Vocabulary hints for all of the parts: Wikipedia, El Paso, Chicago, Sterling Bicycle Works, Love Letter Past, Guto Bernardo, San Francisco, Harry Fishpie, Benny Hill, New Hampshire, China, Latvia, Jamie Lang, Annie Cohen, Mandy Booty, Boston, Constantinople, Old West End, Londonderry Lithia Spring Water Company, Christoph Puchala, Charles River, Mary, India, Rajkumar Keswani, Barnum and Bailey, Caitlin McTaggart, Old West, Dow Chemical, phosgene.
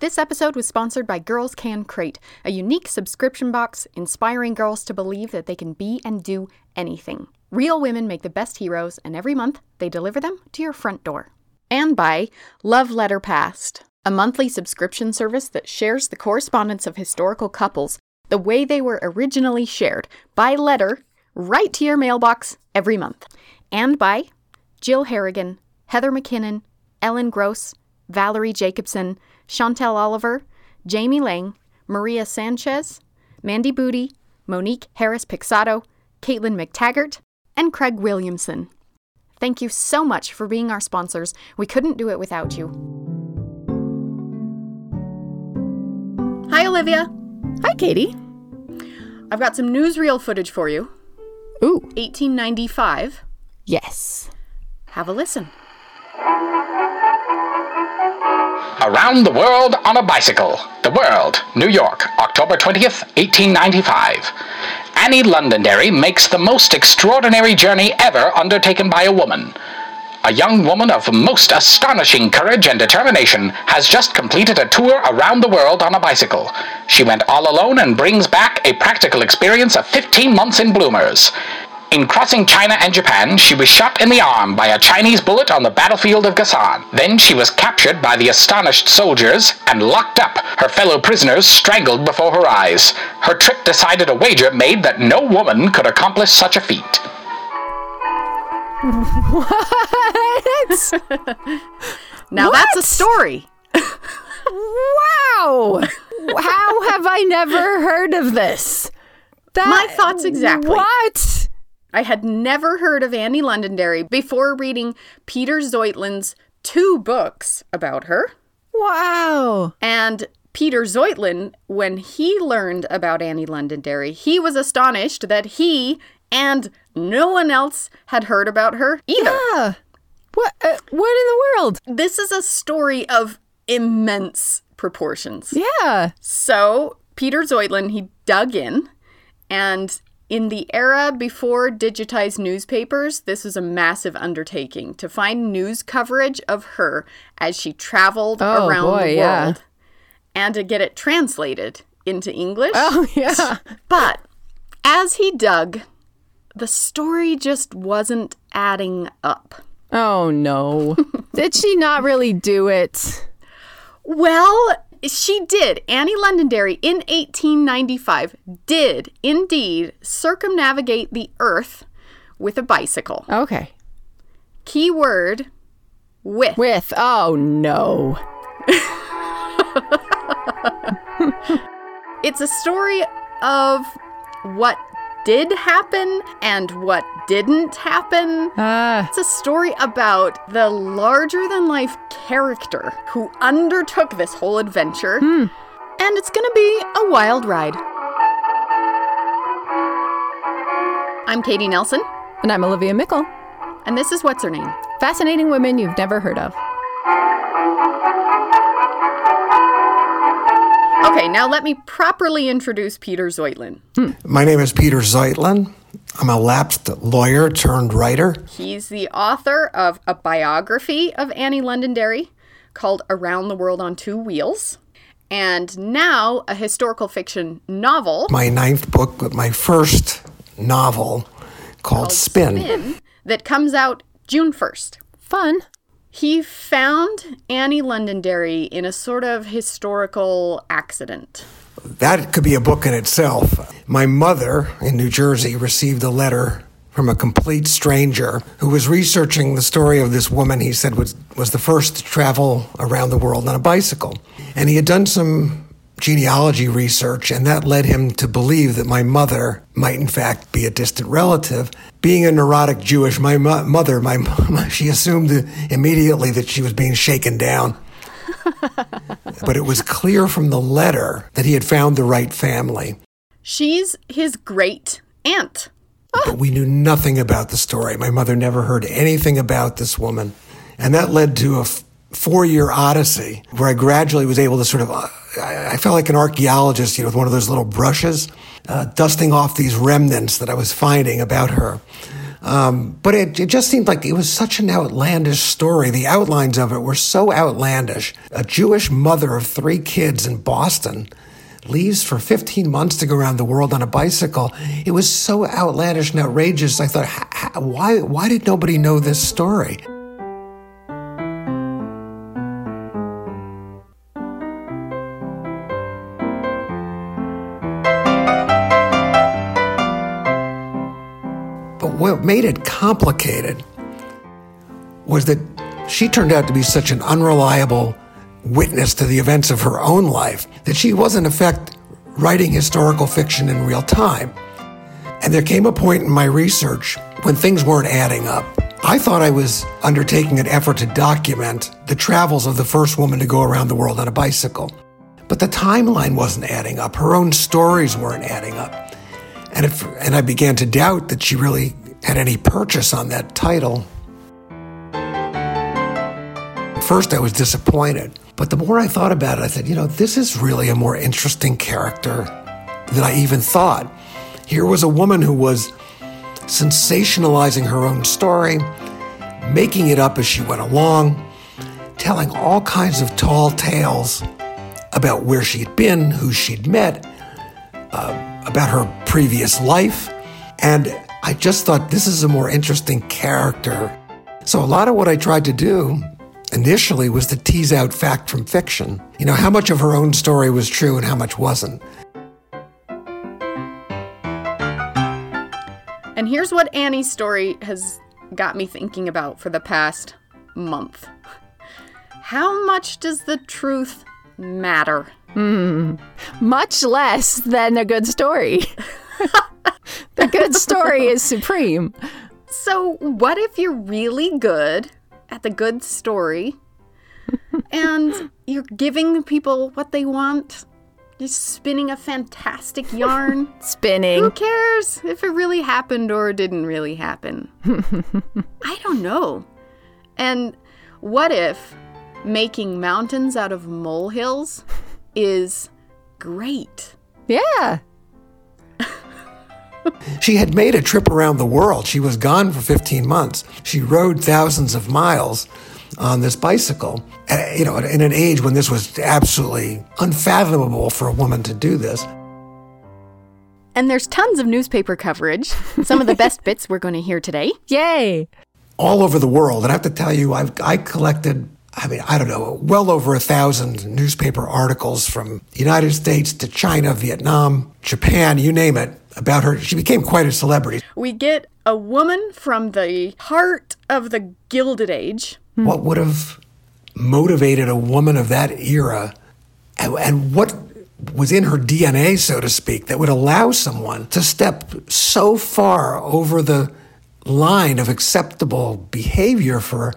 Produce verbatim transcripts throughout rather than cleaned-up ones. This episode was sponsored by Girls Can Crate, a unique subscription box inspiring girls to believe that they can be and do anything. Real women make the best heroes, and every month they deliver them to your front door. And by Love Letter Past, a monthly subscription service that shares the correspondence of historical couples the way they were originally shared, by letter, right to your mailbox every month. And by Jill Harrigan, Heather McKinnon, Ellen Gross, Valerie Jacobson, Chantelle Oliver, Jamie Lang, Maria Sanchez, Mandy Booty, Monique Harris-Pixado, Caitlin McTaggart, and Craig Williamson. Thank you so much for being our sponsors. We couldn't do it without you. Hi, Olivia. Hi, Katie. I've got some newsreel footage for you. Ooh. eighteen ninety-five. Yes. Have a listen. Around the World on a Bicycle. The World, New York, October twentieth, eighteen ninety-five. Annie Londonderry makes the most extraordinary journey ever undertaken by a woman. A young woman of most astonishing courage and determination has just completed a tour around the world on a bicycle. She went all alone and brings back a practical experience of fifteen months in bloomers. In crossing China and Japan, she was shot in the arm by a Chinese bullet on the battlefield of Gassan. Then she was captured by the astonished soldiers and locked up, her fellow prisoners strangled before her eyes. Her trip decided a wager made that no woman could accomplish such a feat. What? Now what? That's a story. Wow! How have I never heard of this? That, My thoughts exactly. What? I had never heard of Annie Londonderry before reading Peter Zheutlin's two books about her. Wow. And Peter Zheutlin, when he learned about Annie Londonderry, he was astonished that he and no one else had heard about her either. Yeah. What, uh, what in the world? This is a story of immense proportions. Yeah. So Peter Zheutlin, he dug in, and in the era before digitized newspapers, this was a massive undertaking to find news coverage of her as she traveled oh, around boy, the world yeah. and to get it translated into English. Oh, yeah. But as he dug, the story just wasn't adding up. Oh, no. Did she not really do it? Well, she did. Annie Londonderry, in eighteen ninety-five, did indeed circumnavigate the earth with a bicycle. Okay. Keyword, with. With. Oh, no. It's a story of what did happen and what didn't happen. Ah. It's a story about the larger-than-life character who undertook this whole adventure. Mm. And it's going to be a wild ride. I'm Katie Nelson. And I'm Olivia Mickle. And this is What's Her Name? Fascinating Women You've Never Heard Of. Okay, now let me properly introduce Peter Zheutlin. Hmm. My name is Peter Zheutlin. I'm a lapsed lawyer turned writer. He's the author of a biography of Annie Londonderry called Around the World on Two Wheels, and now a historical fiction novel. My ninth book, but my first novel called, called Spin. Spin, that comes out June first. Fun. He found Annie Londonderry in a sort of historical accident. That could be a book in itself. My mother in New Jersey received a letter from a complete stranger who was researching the story of this woman he said was, was the first to travel around the world on a bicycle. And he had done some genealogy research, and that led him to believe that my mother might in fact be a distant relative. Being a neurotic Jewish, my mo- mother, my mama, she assumed immediately that she was being shaken down. but it was clear from the letter that he had found the right family. She's his great aunt. But we knew nothing about the story. My mother never heard anything about this woman. And that led to a f- four-year odyssey where I gradually was able to sort of, uh, I felt like an archaeologist, you know, with one of those little brushes, uh, dusting off these remnants that I was finding about her. Um, but it, it just seemed like it was such an outlandish story. The outlines of it were so outlandish. A Jewish mother of three kids in Boston leaves for fifteen months to go around the world on a bicycle. It was so outlandish and outrageous. I thought, how, why, why did nobody know this story? But what made it complicated was that she turned out to be such an unreliable witness to the events of her own life, that she was, in effect, writing historical fiction in real time. And there came a point in my research when things weren't adding up. I thought I was undertaking an effort to document the travels of the first woman to go around the world on a bicycle. But the timeline wasn't adding up. Her own stories weren't adding up. And, if, and I began to doubt that she really had any purchase on that title. At first, I was disappointed. But the more I thought about it, I said, you know, this is really a more interesting character than I even thought. Here was a woman who was sensationalizing her own story, making it up as she went along, telling all kinds of tall tales about where she'd been, who she'd met, uh, about her previous life. And I just thought, this is a more interesting character. So a lot of what I tried to do initially was to tease out fact from fiction. You know, how much of her own story was true and how much wasn't. And here's what Annie's story has got me thinking about for the past month. How much does the truth matter? Mm, much less than a good story. The good story is supreme. So what if you're really good at the good story, and you're giving people what they want? You're spinning a fantastic yarn. Spinning. Who cares if it really happened or didn't really happen? I don't know. And what if making mountains out of molehills is great? Yeah. She had made a trip around the world. She was gone for fifteen months. She rode thousands of miles on this bicycle, you know, in an age when this was absolutely unfathomable for a woman to do this. And there's tons of newspaper coverage. Some of the best bits we're going to hear today. Yay! All over the world. And I have to tell you, I've, I collected, I mean, I don't know, well over a thousand newspaper articles from the United States to China, Vietnam, Japan, you name it. About her, she became quite a celebrity. We get a woman from the heart of the Gilded Age. What would have motivated a woman of that era, and, and what was in her D N A, so to speak, that would allow someone to step so far over the line of acceptable behavior for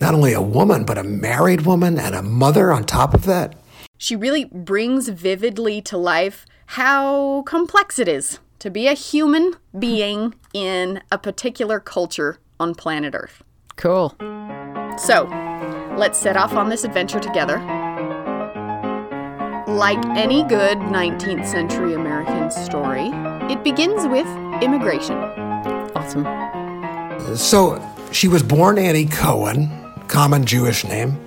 not only a woman, but a married woman and a mother on top of that? She really brings vividly to life how complex it is to be a human being in a particular culture on planet Earth. Cool. So, let's set off on this adventure together. Like any good nineteenth century American story, it begins with immigration. Awesome. So, she was born Annie Cohen, common Jewish name.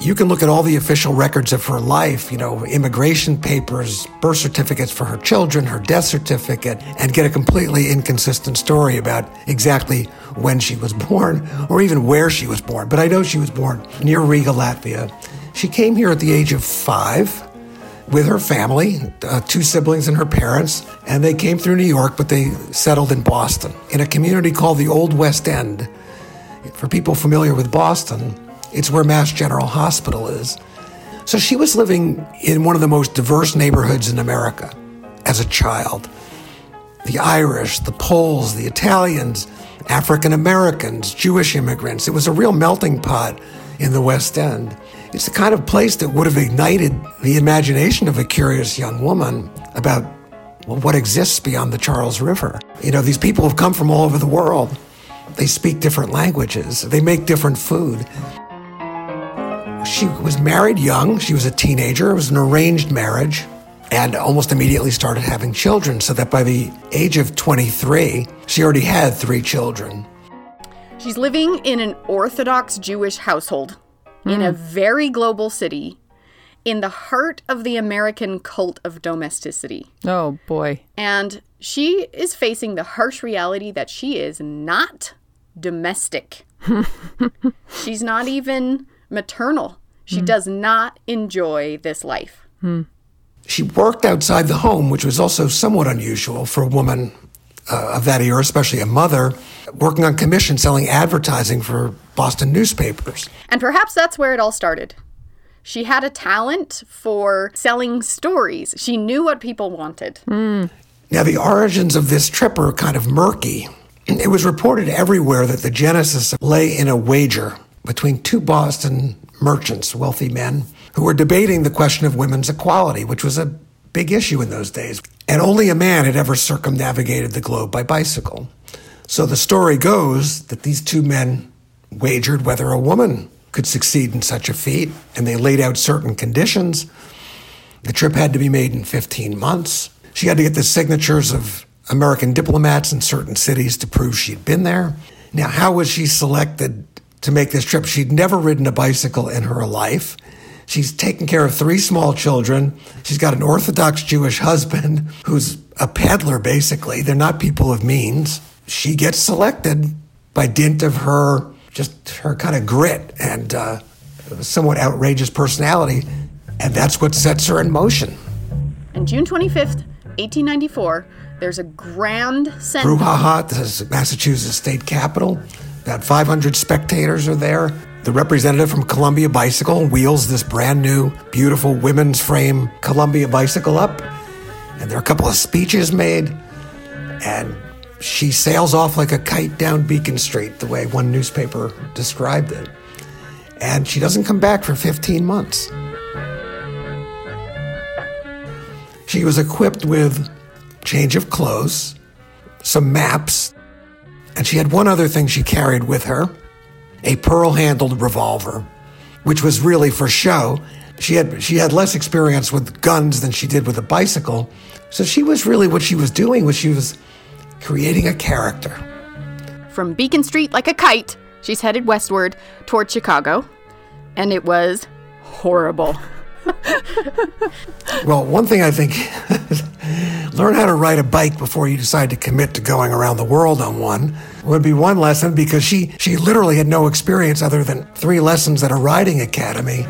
You can look at all the official records of her life, you know, immigration papers, birth certificates for her children, her death certificate, and get a completely inconsistent story about exactly when she was born or even where she was born. But I know she was born near Riga, Latvia. She came here at the age of five with her family, uh, two siblings and her parents, and they came through New York, but they settled in Boston in a community called the Old West End. For people familiar with Boston, it's where Mass General Hospital is. So she was living in one of the most diverse neighborhoods in America as a child. The Irish, the Poles, the Italians, African Americans, Jewish immigrants. It was a real melting pot in the West End. It's the kind of place that would have ignited the imagination of a curious young woman about well, what exists beyond the Charles River. You know, these people have come from all over the world. They speak different languages. They make different food. She was married young. She was a teenager. It was an arranged marriage and almost immediately started having children, so that by the age of twenty-three, she already had three children. She's living in an Orthodox Jewish household in a very global city, in the heart of the American cult of domesticity. Oh, boy. And she is facing the harsh reality that she is not domestic. She's not even maternal. She mm. does not enjoy this life. Mm. She worked outside the home, which was also somewhat unusual for a woman uh, of that era, especially a mother, working on commission, selling advertising for Boston newspapers. And perhaps that's where it all started. She had a talent for selling stories. She knew what people wanted. Mm. Now, the origins of this trip are kind of murky. It was reported everywhere that the genesis lay in a wager between two Boston merchants, wealthy men, who were debating the question of women's equality, which was a big issue in those days. And only a man had ever circumnavigated the globe by bicycle. So the story goes that these two men wagered whether a woman could succeed in such a feat, and they laid out certain conditions. The trip had to be made in fifteen months. She had to get the signatures of American diplomats in certain cities to prove she'd been there. Now, how was she selected to make this trip? She'd never ridden a bicycle in her life. She's taken care of three small children. She's got an Orthodox Jewish husband who's a peddler, basically. They're not people of means. She gets selected by dint of her, just her kind of grit and uh, somewhat outrageous personality. And that's what sets her in motion. On June twenty-fifth, eighteen ninety-four, there's a grand send-off. Brouhaha, this is Massachusetts state capitol. About five hundred spectators are there. The representative from Columbia Bicycle wheels this brand new, beautiful women's frame Columbia Bicycle up. And there are a couple of speeches made. And she sails off like a kite down Beacon Street, the way one newspaper described it. And she doesn't come back for fifteen months. She was equipped with change of clothes, some maps, and she had one other thing she carried with her, a pearl-handled revolver, which was really for show. She had she had less experience with guns than she did with a bicycle. So she was really, what she was doing was she was creating a character. From Beacon Street like a kite, she's headed westward toward Chicago, and it was horrible. Well, one thing I think, learn how to ride a bike before you decide to commit to going around the world on one would be one lesson, because she, she literally had no experience other than three lessons at a riding academy.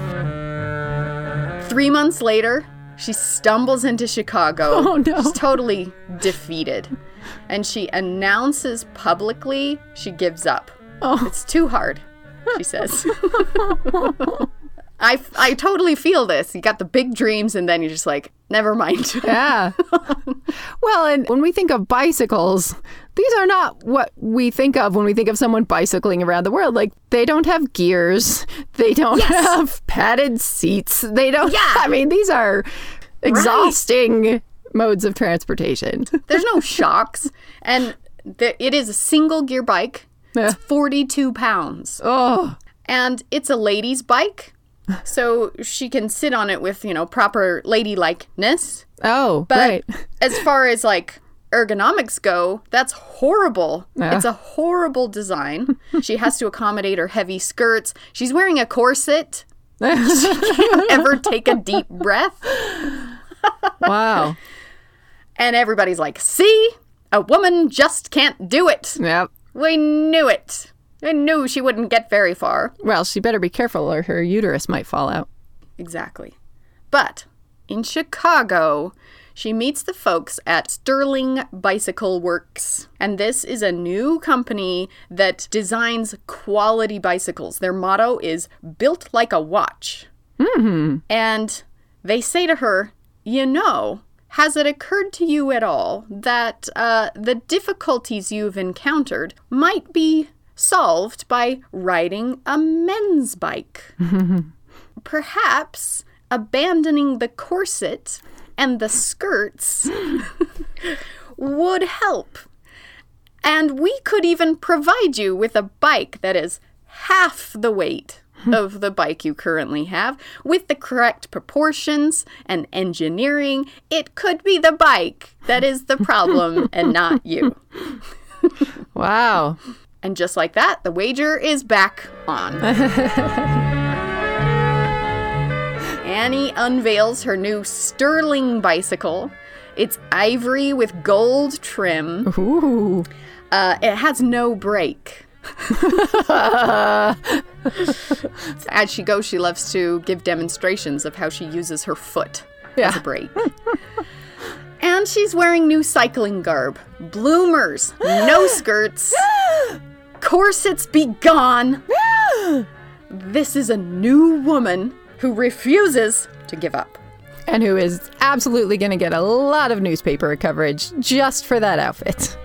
Three months later, she stumbles into Chicago. Oh, no. She's totally defeated. And she announces publicly she gives up. Oh. It's too hard, she says. I, I totally feel this. You got the big dreams and then you're just like, never mind. Yeah. Well, and when we think of bicycles, these are not what we think of when we think of someone bicycling around the world. Like, they don't have gears. They don't yes. have padded seats. They don't. Yeah. I mean, these are exhausting right. modes of transportation. There's no shocks. And th- it is a single gear bike. Yeah. It's forty-two pounds. Oh. And it's a lady's bike. So she can sit on it with, you know, proper ladylikeness. Oh, but right. As far as like ergonomics go, that's horrible. Yeah. It's a horrible design. She has to accommodate her heavy skirts. She's wearing a corset. She can't ever take a deep breath. Wow. And everybody's like, see, a woman just can't do it. Yep. We knew it. I knew she wouldn't get very far. Well, she better be careful or her uterus might fall out. Exactly. But in Chicago, she meets the folks at Sterling Bicycle Works. And this is a new company that designs quality bicycles. Their motto is built like a watch. Mm-hmm. And they say to her, you know, has it occurred to you at all that uh, the difficulties you've encountered might be solved by riding a men's bike? perhaps abandoning the corset and the skirts would help. And we could even provide you with a bike that is half the weight of the bike you currently have, with the correct proportions and engineering. It could be the bike that is the problem and not you. Wow. And just like that, the wager is back on. Annie unveils her new Sterling bicycle. It's ivory with gold trim. Ooh. Uh, it has no brake. As she goes, she loves to give demonstrations of how she uses her foot yeah. as a brake. And she's wearing new cycling garb. Bloomers, no skirts, corsets be gone. This is a new woman who refuses to give up. And who is absolutely going to get a lot of newspaper coverage just for that outfit.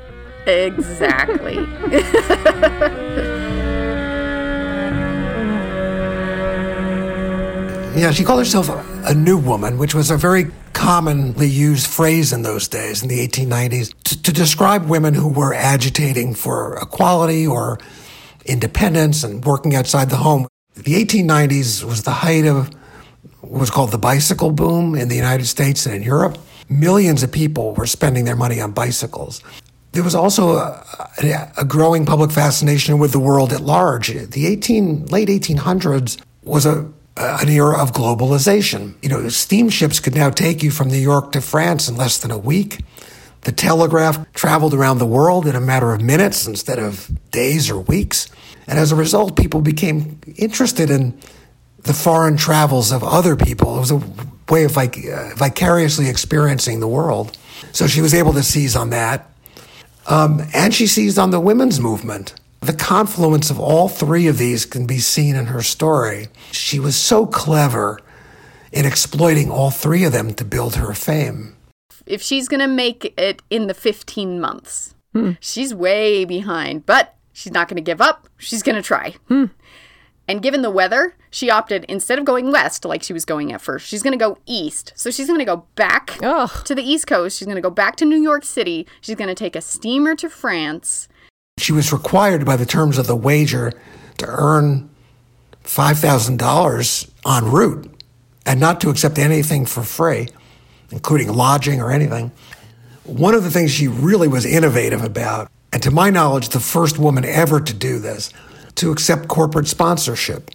Exactly. Yeah, she called herself a new woman, which was a very commonly used phrase in those days, in the eighteen nineties, to, to describe women who were agitating for equality or independence and working outside the home. The eighteen nineties was the height of what was called the bicycle boom in the United States and in Europe. Millions of people were spending their money on bicycles. There was also a, a, a growing public fascination with the world at large. The eighteen, late eighteen hundreds was a, a, an era of globalization. You know, steamships could now take you from New York to France in less than a week. The telegraph traveled around the world in a matter of minutes instead of days or weeks. And as a result, people became interested in the foreign travels of other people. It was a way of vic- uh, vicariously experiencing the world. So she was able to seize on that. Um, and she seized on the women's movement. The confluence of all three of these can be seen in her story. She was so clever in exploiting all three of them to build her fame. If she's going to make it in the fifteen months, hmm. she's way behind, but she's not going to give up. She's going to try. Hmm. And given the weather, she opted, instead of going west like she was going at first, she's going to go east. So she's going to go back Ugh. to the East Coast. She's going to go back to New York City. She's going to take a steamer to France. She was required by the terms of the wager to earn five thousand dollars en route and not to accept anything for free, including lodging or anything. One of the things she really was innovative about, and to my knowledge, the first woman ever to do this, to accept corporate sponsorship.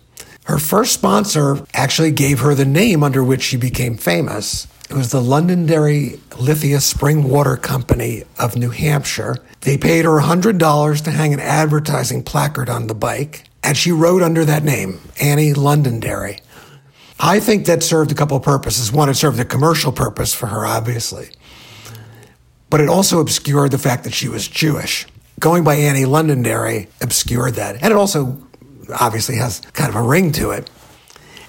Her first sponsor actually gave her the name under which she became famous. It was the Londonderry Lithia Spring Water Company of New Hampshire. They paid her one hundred dollars to hang an advertising placard on the bike, and she rode under that name, Annie Londonderry. I think that served a couple of purposes. One, it served a commercial purpose for her, obviously. But it also obscured the fact that she was Jewish. Going by Annie Londonderry obscured that. And it also obviously has kind of a ring to it.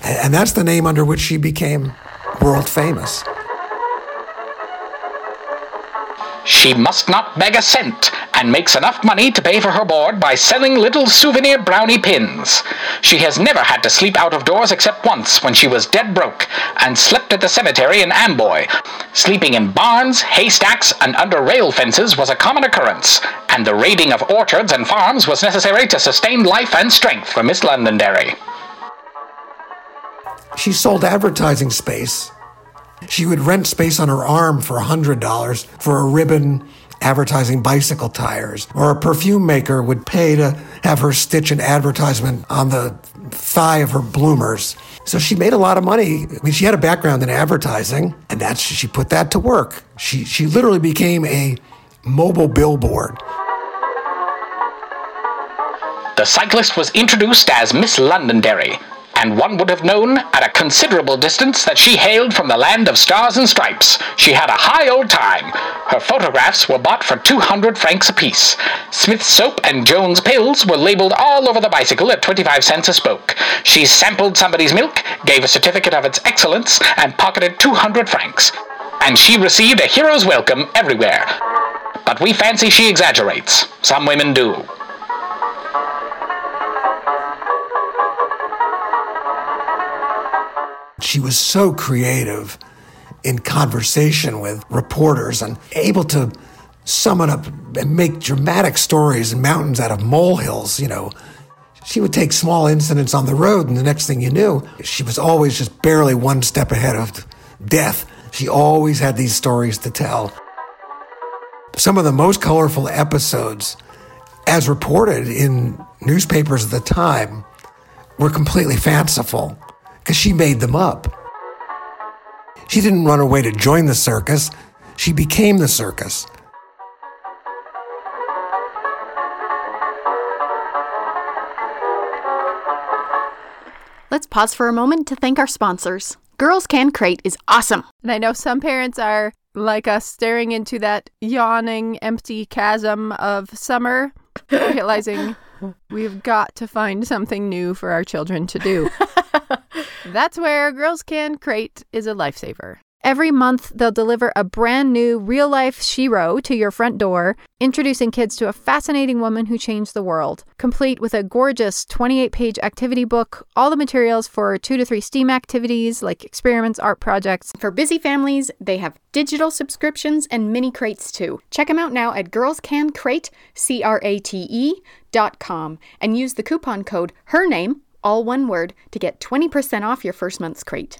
And that's the name under which she became world famous. She must not beg a cent and makes enough money to pay for her board by selling little souvenir brownie pins. She has never had to sleep out of doors except once when she was dead broke and slept at the cemetery in Amboy. Sleeping in barns, haystacks, and under rail fences was a common occurrence, and the raiding of orchards and farms was necessary to sustain life and strength for Miss Londonderry. She sold advertising space. She would rent space on her arm for one hundred dollars for a ribbon advertising bicycle tires, or a perfume maker would pay to have her stitch an advertisement on the thigh of her bloomers. So she made a lot of money. I mean, she had a background in advertising, and that's she put that to work. She she literally became a mobile billboard. The cyclist was introduced as Miss Londonderry, and one would have known at a considerable distance that she hailed from the land of stars and stripes. She had a high old time. Her photographs were bought for two hundred francs apiece. Smith's soap and Jones pills were labeled all over the bicycle at twenty-five cents a spoke. She sampled somebody's milk, gave a certificate of its excellence, and pocketed two hundred francs. And she received a hero's welcome everywhere. But we fancy she exaggerates. Some women do. she was so creative in conversation with reporters and able to sum it up and make dramatic stories and mountains out of molehills, you know. She would take small incidents on the road, and the next thing you knew, she was always just barely one step ahead of death. She always had these stories to tell. Some of the most colorful episodes, as reported in newspapers at the time, were completely fanciful, because she made them up. She didn't run away to join the circus. She became the circus. Let's pause for a moment to thank our sponsors. Girls Can Crate is awesome. And I know some parents are, like us, staring into that yawning, empty chasm of summer, realizing we've got to find something new for our children to do. That's where Girls Can Crate is a lifesaver. Every month, they'll deliver a brand new real-life shero to your front door, introducing kids to a fascinating woman who changed the world, complete with a gorgeous twenty-eight page activity book, all the materials for two to three STEAM activities like experiments, art projects. For busy families, they have digital subscriptions and mini crates too. Check them out now at girlscancrate, C R A T E, dot com, and use the coupon code HERNAME, all one word, to get twenty percent off your first month's crate.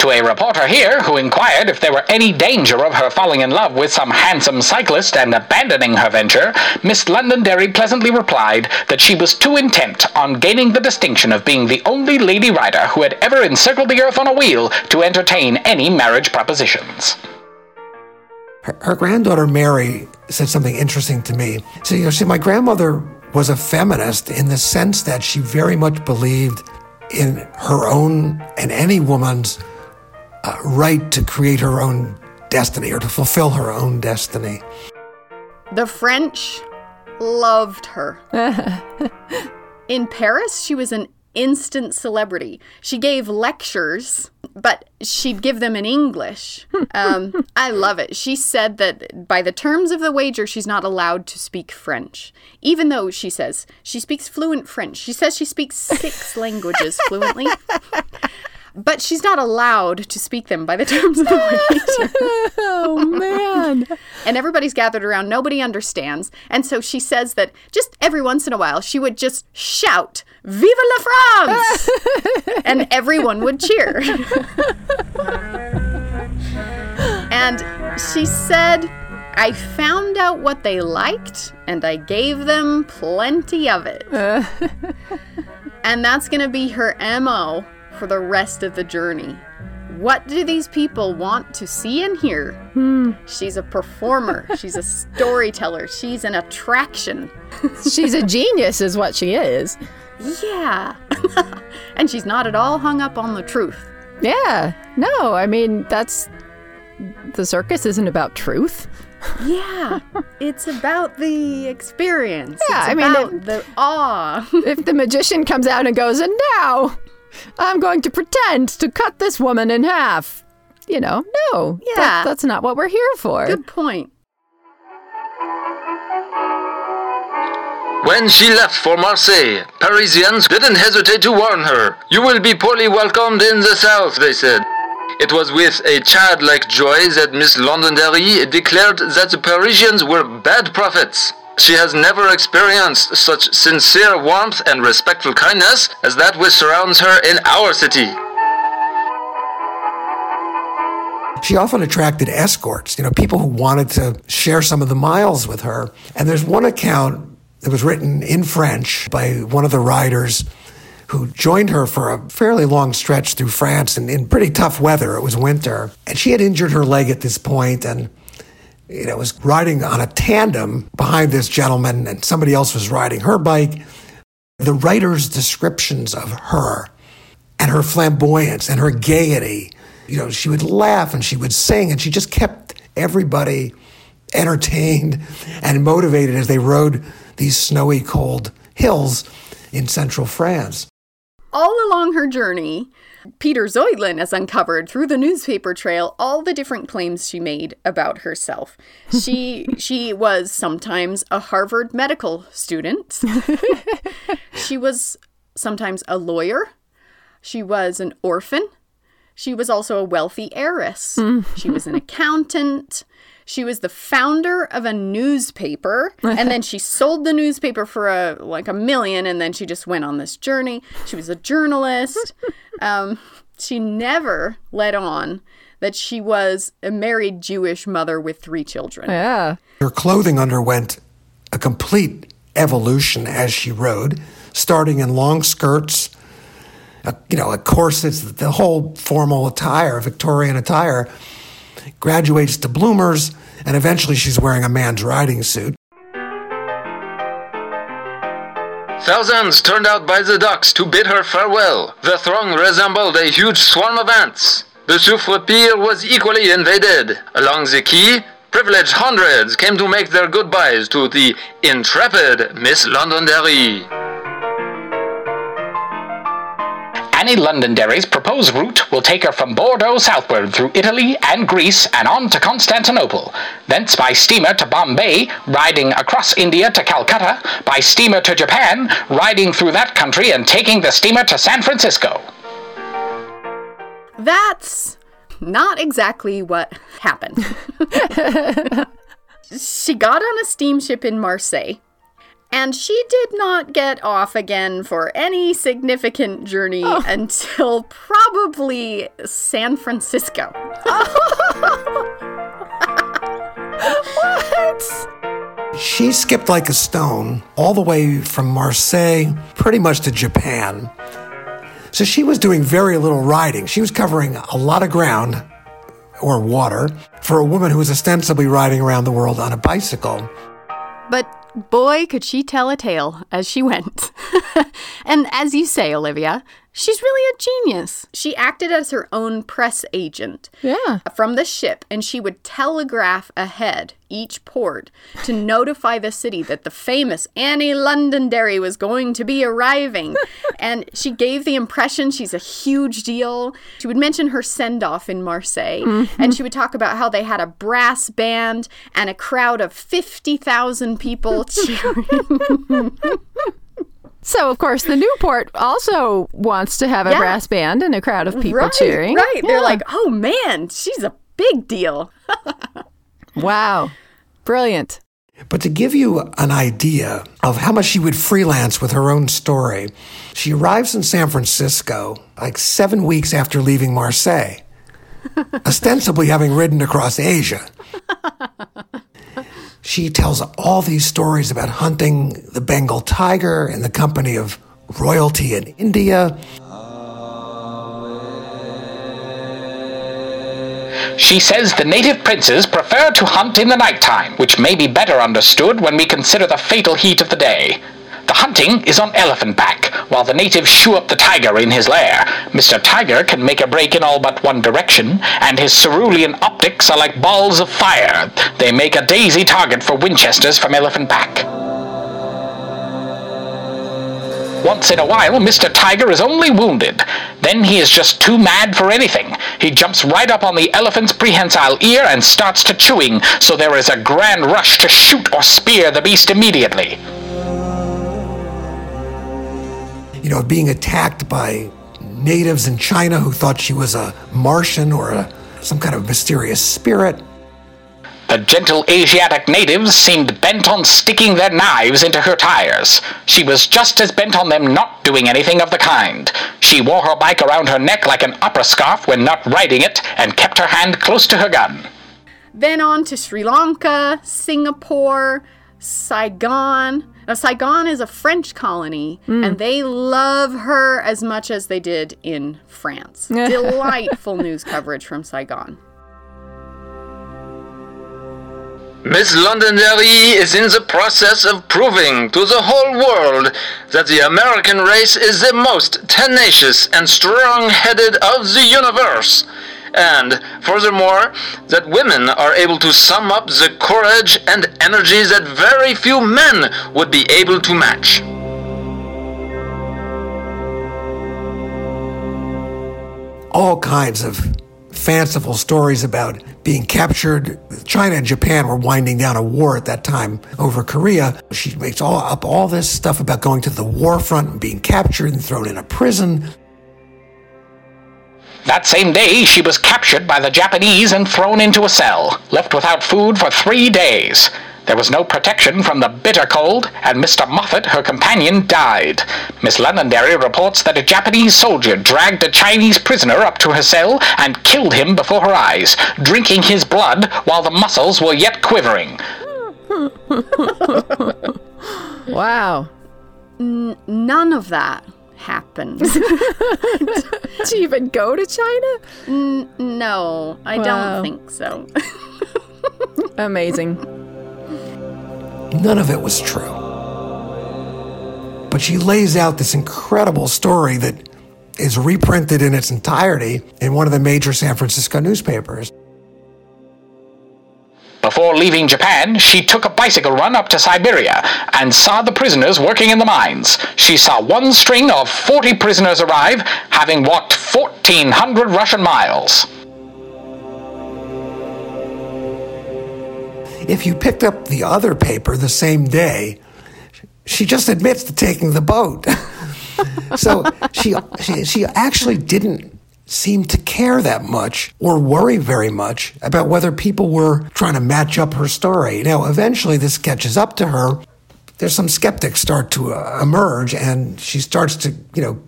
To a reporter here who inquired if there were any danger of her falling in love with some handsome cyclist and abandoning her venture, Miss Londonderry pleasantly replied that she was too intent on gaining the distinction of being the only lady rider who had ever encircled the earth on a wheel to entertain any marriage propositions. Her, her granddaughter Mary said something interesting to me. So, you know, she, my grandmother was a feminist in the sense that she very much believed in her own and any woman's Uh, right to create her own destiny or to fulfill her own destiny. The French loved her. In Paris, she was an instant celebrity. She gave lectures, but she'd give them in English. Um, I love it. She said that by the terms of the wager, she's not allowed to speak French, even though she says she speaks fluent French. She says she speaks six languages fluently. But she's not allowed to speak them by the terms of the wager. Oh, man. And everybody's gathered around. Nobody understands. And so she says that just every once in a while, she would just shout, "Vive la France!" And everyone would cheer. And she said, "I found out what they liked, and I gave them plenty of it." Uh. And that's going to be her M O for the rest of the journey. What do these people want to see and hear? Hmm. She's a performer. She's a storyteller. She's an attraction. She's a genius is what she is. Yeah. And she's not at all hung up on the truth. Yeah. No, I mean, that's... the circus isn't about truth. Yeah, it's about the experience. Yeah, it's I about mean, if, the awe. If the magician comes out and goes, "And now I'm going to pretend to cut this woman in half." You know, no. Yeah. That, that's not what we're here for. Good point. When she left for Marseille, Parisians didn't hesitate to warn her. "You will be poorly welcomed in the south," they said. It was with a childlike joy that Miss Londonderry declared that the Parisians were bad prophets. She has never experienced such sincere warmth and respectful kindness as that which surrounds her in our city. She often attracted escorts, you know, people who wanted to share some of the miles with her. And there's one account that was written in French by one of the riders who joined her for a fairly long stretch through France and in pretty tough weather. It was winter. And she had injured her leg at this point, and you know, was riding on a tandem behind this gentleman, and somebody else was riding her bike. The writer's descriptions of her and her flamboyance and her gaiety, you know, she would laugh and she would sing and she just kept everybody entertained and motivated as they rode these snowy, cold hills in central France. All along her journey, Peter Zheutlin has uncovered through the newspaper trail all the different claims she made about herself. She she was sometimes a Harvard medical student. She was sometimes a lawyer. She was an orphan. She was also a wealthy heiress. She was an accountant. She was the founder of a newspaper, and then she sold the newspaper for a, like a million, and then she just went on this journey. She was a journalist. Um, she never let on that she was a married Jewish mother with three children. Yeah. Her clothing underwent a complete evolution as she rode, starting in long skirts, a, you know, a corsets, the whole formal attire, Victorian attire, graduates to bloomers, and eventually she's wearing a man's riding suit. Thousands turned out by the docks to bid her farewell. The throng resembled a huge swarm of ants. The Souffre Pier was equally invaded. Along the quay, privileged hundreds came to make their goodbyes to the intrepid Miss Londonderry. Annie Londonderry's proposed route will take her from Bordeaux southward through Italy and Greece and on to Constantinople, thence by steamer to Bombay, riding across India to Calcutta, by steamer to Japan, riding through that country and taking the steamer to San Francisco. That's not exactly what happened. She got on a steamship in Marseille. And she did not get off again for any significant journey oh. until probably San Francisco. What? She skipped like a stone all the way from Marseille pretty much to Japan. So she was doing very little riding. She was covering a lot of ground, or water, for a woman who was ostensibly riding around the world on a bicycle. But boy, could she tell a tale as she went. And as you say, Olivia, she's really a genius. She acted as her own press agent yeah. from the ship, and she would telegraph ahead each port to notify the city that the famous Annie Londonderry was going to be arriving. And she gave the impression she's a huge deal. She would mention her send-off in Marseille, mm-hmm. and she would talk about how they had a brass band and a crowd of fifty thousand people cheering. So, of course, the Newport also wants to have a yeah. brass band and a crowd of people right, cheering. Right, yeah. They're like, oh, man, she's a big deal. Wow. Brilliant. But to give you an idea of how much she would freelance with her own story, she arrives in San Francisco like seven weeks after leaving Marseille, ostensibly having ridden across Asia. She tells all these stories about hunting the Bengal tiger in the company of royalty in India. She says the native princes prefer to hunt in the nighttime, which may be better understood when we consider the fatal heat of the day. The hunting is on elephant back, while the natives shoo up the tiger in his lair. Mister Tiger can make a break in all but one direction, and his cerulean optics are like balls of fire. They make a daisy target for Winchesters from elephant back. Once in a while, Mister Tiger is only wounded. Then he is just too mad for anything. He jumps right up on the elephant's prehensile ear and starts to chewing, so there is a grand rush to shoot or spear the beast immediately. You know, being attacked by natives in China who thought she was a Martian or a, some kind of mysterious spirit. The gentle Asiatic natives seemed bent on sticking their knives into her tires. She was just as bent on them not doing anything of the kind. She wore her bike around her neck like an opera scarf when not riding it and kept her hand close to her gun. Then on to Sri Lanka, Singapore, Saigon. Now, Saigon is a French colony, mm. and they love her as much as they did in France. Delightful news coverage from Saigon. Miss Londonderry is in the process of proving to the whole world that the American race is the most tenacious and strong-headed of the universe, and, furthermore, that women are able to sum up the courage and energy that very few men would be able to match. All kinds of fanciful stories about being captured. China and Japan were winding down a war at that time over Korea. She makes all up all this stuff about going to the war front and being captured and thrown in a prison. That same day, she was captured by the Japanese and thrown into a cell, left without food for three days. There was no protection from the bitter cold, and Mister Moffat, her companion, died. Miss Londonderry reports that a Japanese soldier dragged a Chinese prisoner up to her cell and killed him before her eyes, drinking his blood while the muscles were yet quivering. Wow. N- none of that happened. Do you even go to China? N- no, I wow. don't think so. Amazing. None of it was true. But she lays out this incredible story that is reprinted in its entirety in one of the major San Francisco newspapers. Before leaving Japan, she took a bicycle run up to Siberia and saw the prisoners working in the mines. She saw one string of forty prisoners arrive, having walked fourteen hundred Russian miles. If you picked up the other paper the same day, she just admits to taking the boat. So she, she she actually didn't seem to care that much or worry very much about whether people were trying to match up her story. Now, eventually this catches up to her. There's some skeptics start to uh, emerge, and she starts to, you know,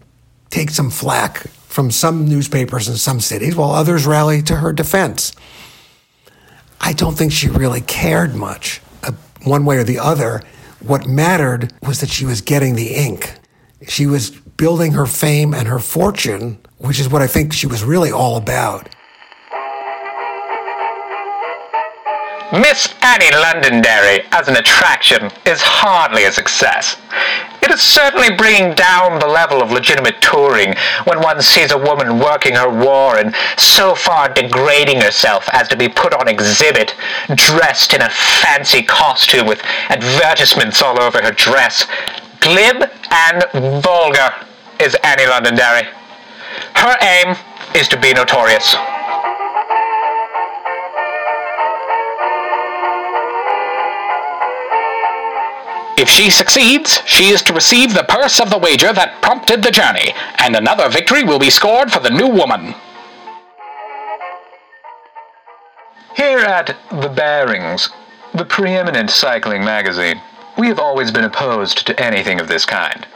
take some flack from some newspapers in some cities while others rally to her defense. I don't think she really cared much, uh, one way or the other. What mattered was that she was getting the ink. She was building her fame and her fortune, which is what I think she was really all about. Miss Annie Londonderry, as an attraction, is hardly a success. It is certainly bringing down the level of legitimate touring when one sees a woman working her war and so far degrading herself as to be put on exhibit, dressed in a fancy costume with advertisements all over her dress. Glib and vulgar is Annie Londonderry. Her aim is to be notorious. If she succeeds, she is to receive the purse of the wager that prompted the journey, and another victory will be scored for the new woman. Here at The Bearings, the preeminent cycling magazine, we have always been opposed to anything of this kind.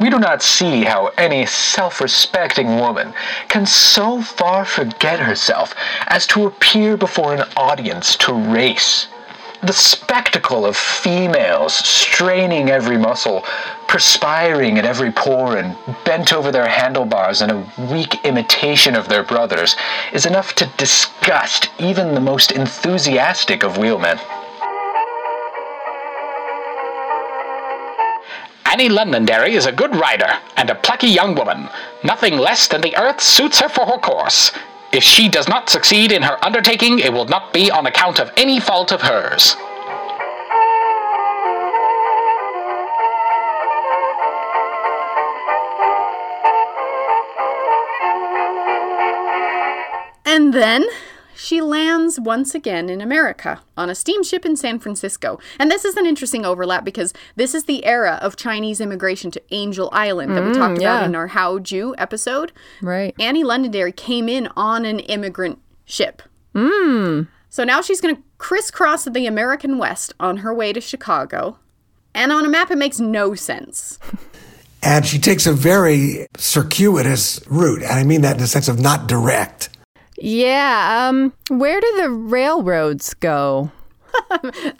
We do not see how any self-respecting woman can so far forget herself as to appear before an audience to race. The spectacle of females straining every muscle, perspiring at every pore, and bent over their handlebars in a weak imitation of their brothers is enough to disgust even the most enthusiastic of wheelmen. Annie Londonderry is a good rider and a plucky young woman. Nothing less than the earth suits her for her course. If she does not succeed in her undertaking, it will not be on account of any fault of hers. And then she lands once again in America on a steamship in San Francisco. And this is an interesting overlap because this is the era of Chinese immigration to Angel Island mm, that we talked yeah. about in our How Jew episode. Right. Annie Londonderry came in on an immigrant ship. Mm. So now she's going to crisscross the American West on her way to Chicago. And on a map, it makes no sense. And she takes a very circuitous route. And I mean that in the sense of not direct. Yeah, um, where do the railroads go?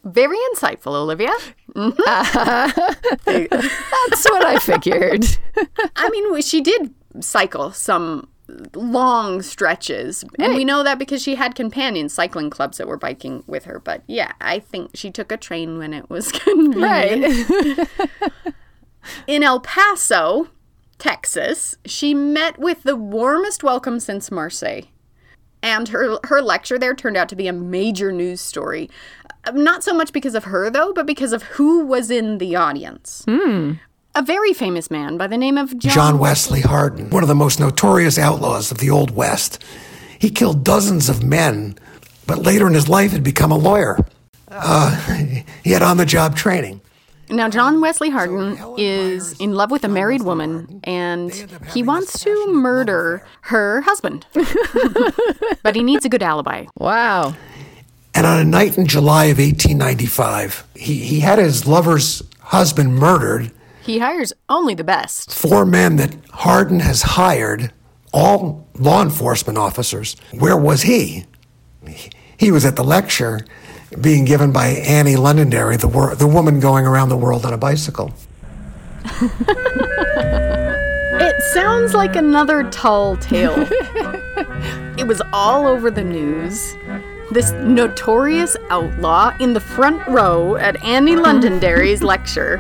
Very insightful, Olivia. Mm-hmm. Uh, that's what I figured. I mean, she did cycle some long stretches. Right. And we know that because she had companion cycling clubs that were biking with her. But yeah, I think she took a train when it was convenient. Right. In El Paso, Texas, she met with the warmest welcome since Marseille. And her her lecture there turned out to be a major news story. Not so much because of her, though, but because of who was in the audience. Mm. A very famous man by the name of John, John Wesley Hardin, one of the most notorious outlaws of the Old West. He killed dozens of men, but later in his life had become a lawyer. Uh, he had on-the-job training. Now, John Wesley Hardin so is in love with a married woman, and he wants to murder her husband. But he needs a good alibi. Wow. And on a night in July of eighteen ninety-five, he, he had his lover's husband murdered. He hires only the best. Four men that Hardin has hired, all law enforcement officers. Where was he? He was at the lecture being given by Annie Londonderry, the, wor- the woman going around the world on a bicycle. It sounds like another tall tale. It was all over the news. This notorious outlaw in the front row at Annie Londonderry's lecture.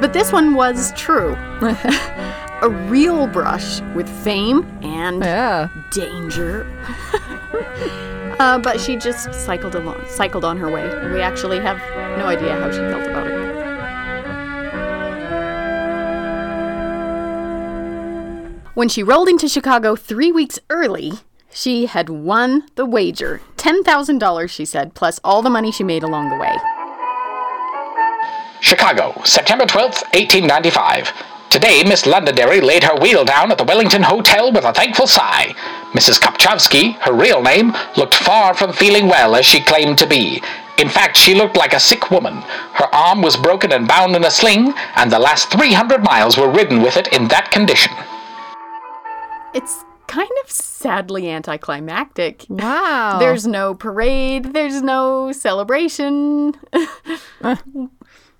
But this one was true. A real brush with fame and yeah. danger. Uh, but she just cycled along, cycled on her way. We actually have no idea how she felt about it. When she rolled into Chicago three weeks early, she had won the wager. ten thousand dollars, she said, plus all the money she made along the way. Chicago, September twelfth, eighteen ninety-five. Today, Miss Londonderry laid her wheel down at the Wellington Hotel with a thankful sigh. Missus Kopchowski, her real name, looked far from feeling well as she claimed to be. In fact, she looked like a sick woman. Her arm was broken and bound in a sling, and the last three hundred miles were ridden with it in that condition. It's kind of sadly anticlimactic. Wow. There's no parade. There's no celebration.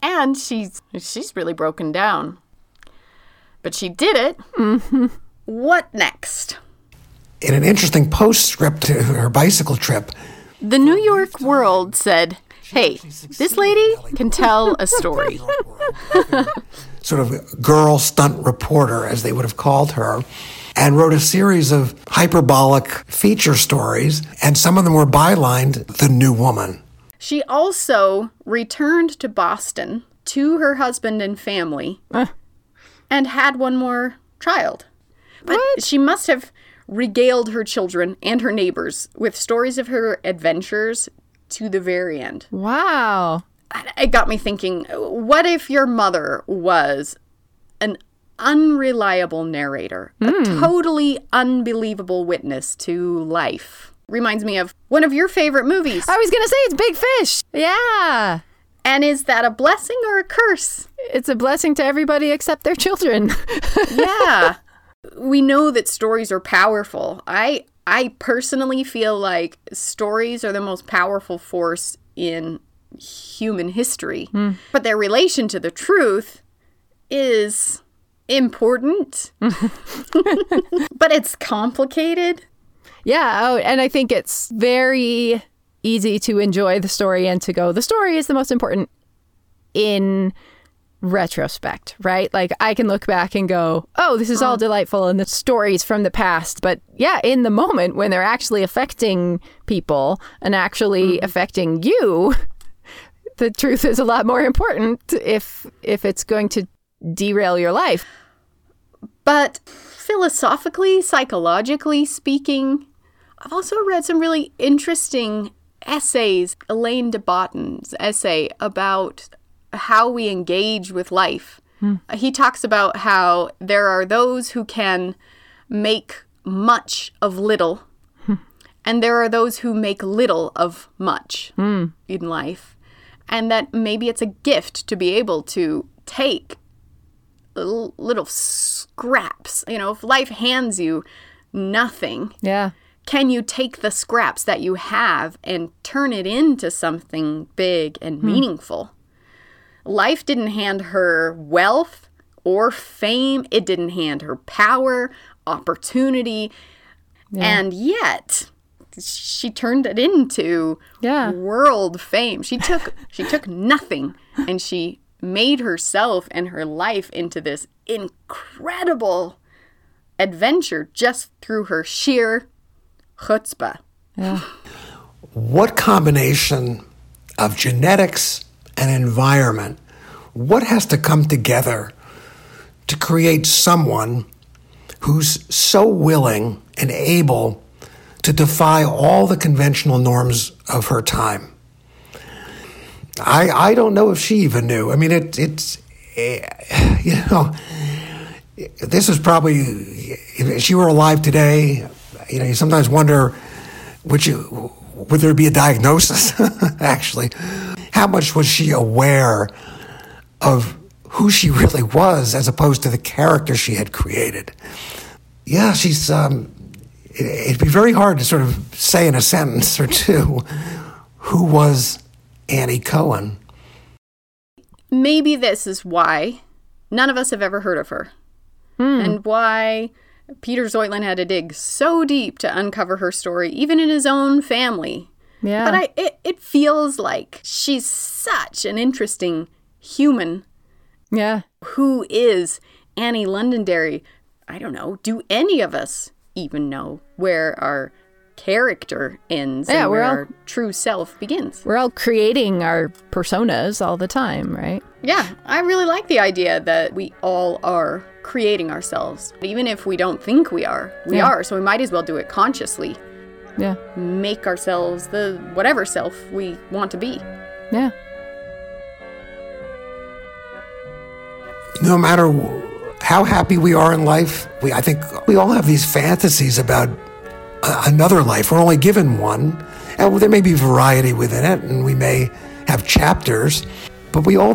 And she's she's really broken down. But she did it. Mm-hmm. What next? In an interesting postscript to her bicycle trip, the New York World said, hey, this lady can tell a story. Sort of girl stunt reporter, as they would have called her, and wrote a series of hyperbolic feature stories, and some of them were bylined, The New Woman. She also returned to Boston to her husband and family. Uh. And had one more child. But what? She must have regaled her children and her neighbors with stories of her adventures to the very end. Wow. It got me thinking, what if your mother was an unreliable narrator? Mm. A totally unbelievable witness to life. Reminds me of one of your favorite movies. I was going to say it's Big Fish. Yeah. And is that a blessing or a curse? It's a blessing to everybody except their children. Yeah. We know that stories are powerful. I I personally feel like stories are the most powerful force in human history. Mm. But their relation to the truth is important. But it's complicated. Yeah. Oh, and I think it's very easy to enjoy the story and to go, the story is the most important in retrospect, right? Like, I can look back and go, oh, this is all delightful and the stories from the past. But yeah, in the moment when they're actually affecting people and actually mm-hmm. affecting you, the truth is a lot more important if if it's going to derail your life. But philosophically, psychologically speaking, I've also read some really interesting essays, Elaine de Botton's essay about how we engage with life. Mm. He talks about how there are those who can make much of little, mm. and there are those who make little of much mm. in life, and that maybe it's a gift to be able to take little scraps. You know, if life hands you nothing. Yeah. Can you take the scraps that you have and turn it into something big and hmm. meaningful? Life didn't hand her wealth or fame. It didn't hand her power, opportunity. Yeah. And yet she turned it into yeah. world fame. She took she took nothing and she made herself and her life into this incredible adventure just through her sheer chutzpah. Yeah. What combination of genetics and environment, what has to come together to create someone who's so willing and able to defy all the conventional norms of her time? I I don't know if she even knew. I mean, it it's, you know, this is probably, if she were alive today, you know, you sometimes wonder, would you, would there be a diagnosis, actually? How much was she aware of who she really was as opposed to the character she had created? Yeah, she's, um, it, it'd be very hard to sort of say in a sentence or two who was Annie Cohen. Maybe this is why none of us have ever heard of her hmm. and why Peter Zeutlin had to dig so deep to uncover her story, even in his own family. Yeah. But I, it, it feels like she's such an interesting human. Yeah. Who is Annie Londonderry? I don't know. Do any of us even know where our character ends yeah, and where all, our true self begins? We're all creating our personas all the time, right? Yeah. I really like the idea that we all are creating ourselves. Even if we don't think we are, we yeah. are. So we might as well do it consciously. Yeah. Make ourselves the whatever self we want to be. Yeah. No matter how happy we are in life, we I think we all have these fantasies about uh, another life. We're only given one, and there may be variety within it, and we may have chapters, but we all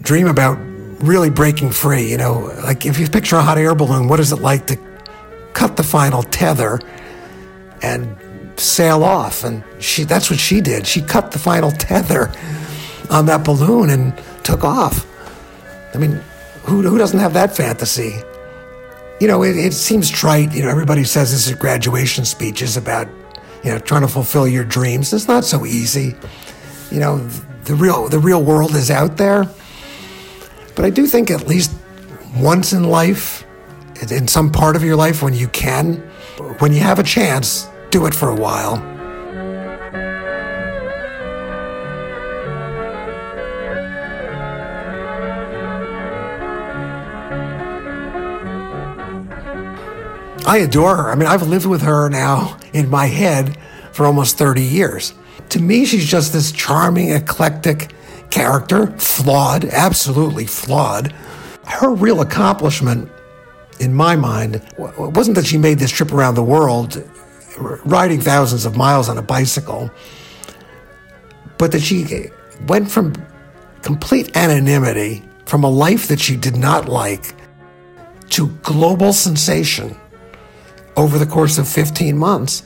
dream about really breaking free. You know, like if you picture a hot air balloon, what is it like to cut the final tether and sail off? And she that's what she did. She cut the final tether on that balloon and took off. I mean, Who, who doesn't have that fantasy? You know, it, it seems trite. You know, everybody says this at graduation speeches about, you know, trying to fulfill your dreams. It's not so easy. You know, the real the real world is out there. But I do think at least once in life, in some part of your life when you can, when you have a chance, do it for a while. I adore her. I mean, I've lived with her now in my head for almost thirty years. To me, she's just this charming, eclectic character, flawed, absolutely flawed. Her real accomplishment, in my mind, wasn't that she made this trip around the world, riding thousands of miles on a bicycle, but that she went from complete anonymity, from a life that she did not like, to global sensation over the course of fifteen months,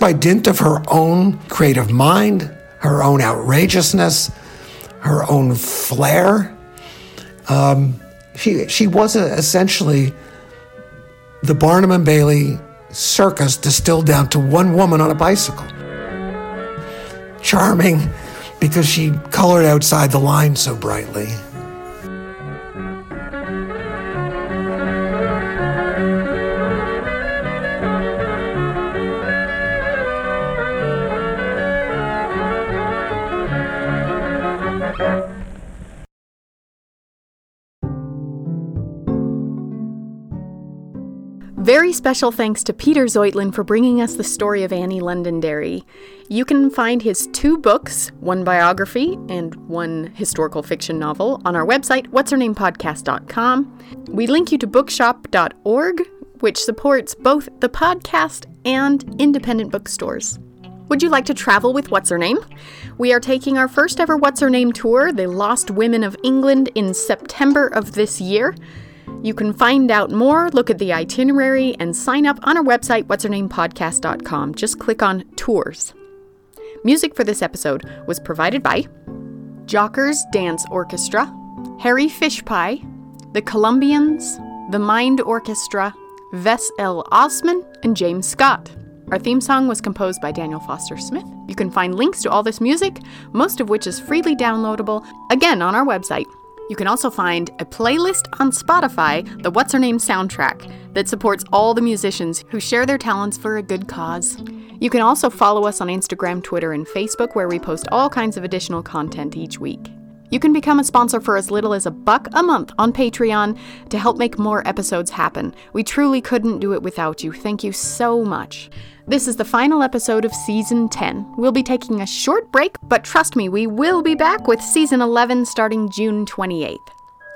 by dint of her own creative mind, her own outrageousness, her own flair. Um, she she was a, essentially the Barnum and Bailey circus distilled down to one woman on a bicycle. Charming because she colored outside the line so brightly. Very special thanks to Peter Zeutlin for bringing us the story of Annie Londonderry. You can find his two books, one biography and one historical fiction novel, on our website, whats her name podcast dot com. We link you to bookshop dot org, which supports both the podcast and independent bookstores. Would you like to travel with What's Her Name? We are taking our first ever What's Her Name tour, The Lost Women of England, in September of this year. You can find out more, look at the itinerary, and sign up on our website, whats her name podcast dot com. Just click on Tours. Music for this episode was provided by Jockers Dance Orchestra, Harry Fishpie, the Colombians, the Mind Orchestra, Ves L. Osman, and James Scott. Our theme song was composed by Daniel Foster Smith. You can find links to all this music, most of which is freely downloadable, again on our website. You can also find a playlist on Spotify, the What's Her Name soundtrack, that supports all the musicians who share their talents for a good cause. You can also follow us on Instagram, Twitter, and Facebook, where we post all kinds of additional content each week. You can become a sponsor for as little as a buck a month on Patreon to help make more episodes happen. We truly couldn't do it without you. Thank you so much. This is the final episode of Season ten. We'll be taking a short break, but trust me, we will be back with Season eleven starting June twenty-eighth.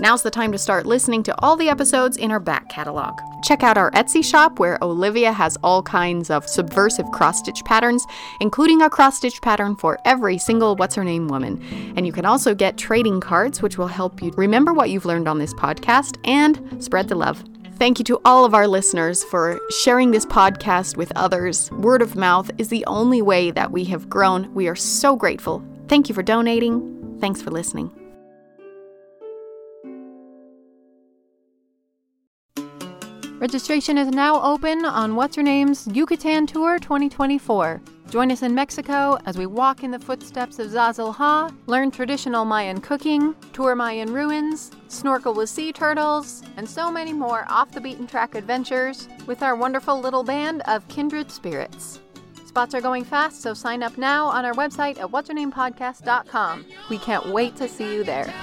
Now's the time to start listening to all the episodes in our back catalog. Check out our Etsy shop, where Olivia has all kinds of subversive cross-stitch patterns, including a cross-stitch pattern for every single What's-Her-Name woman. And you can also get trading cards, which will help you remember what you've learned on this podcast and spread the love. Thank you to all of our listeners for sharing this podcast with others. Word of mouth is the only way that we have grown. We are so grateful. Thank you for donating. Thanks for listening. Registration is now open on What's Her Name's Yucatan Tour twenty twenty-four. Join us in Mexico as we walk in the footsteps of Zazzle Ha, learn traditional Mayan cooking, tour Mayan ruins, snorkel with sea turtles, and so many more off-the-beaten-track adventures with our wonderful little band of kindred spirits. Spots are going fast, so sign up now on our website at whats her name podcast dot com. We can't wait to see you there.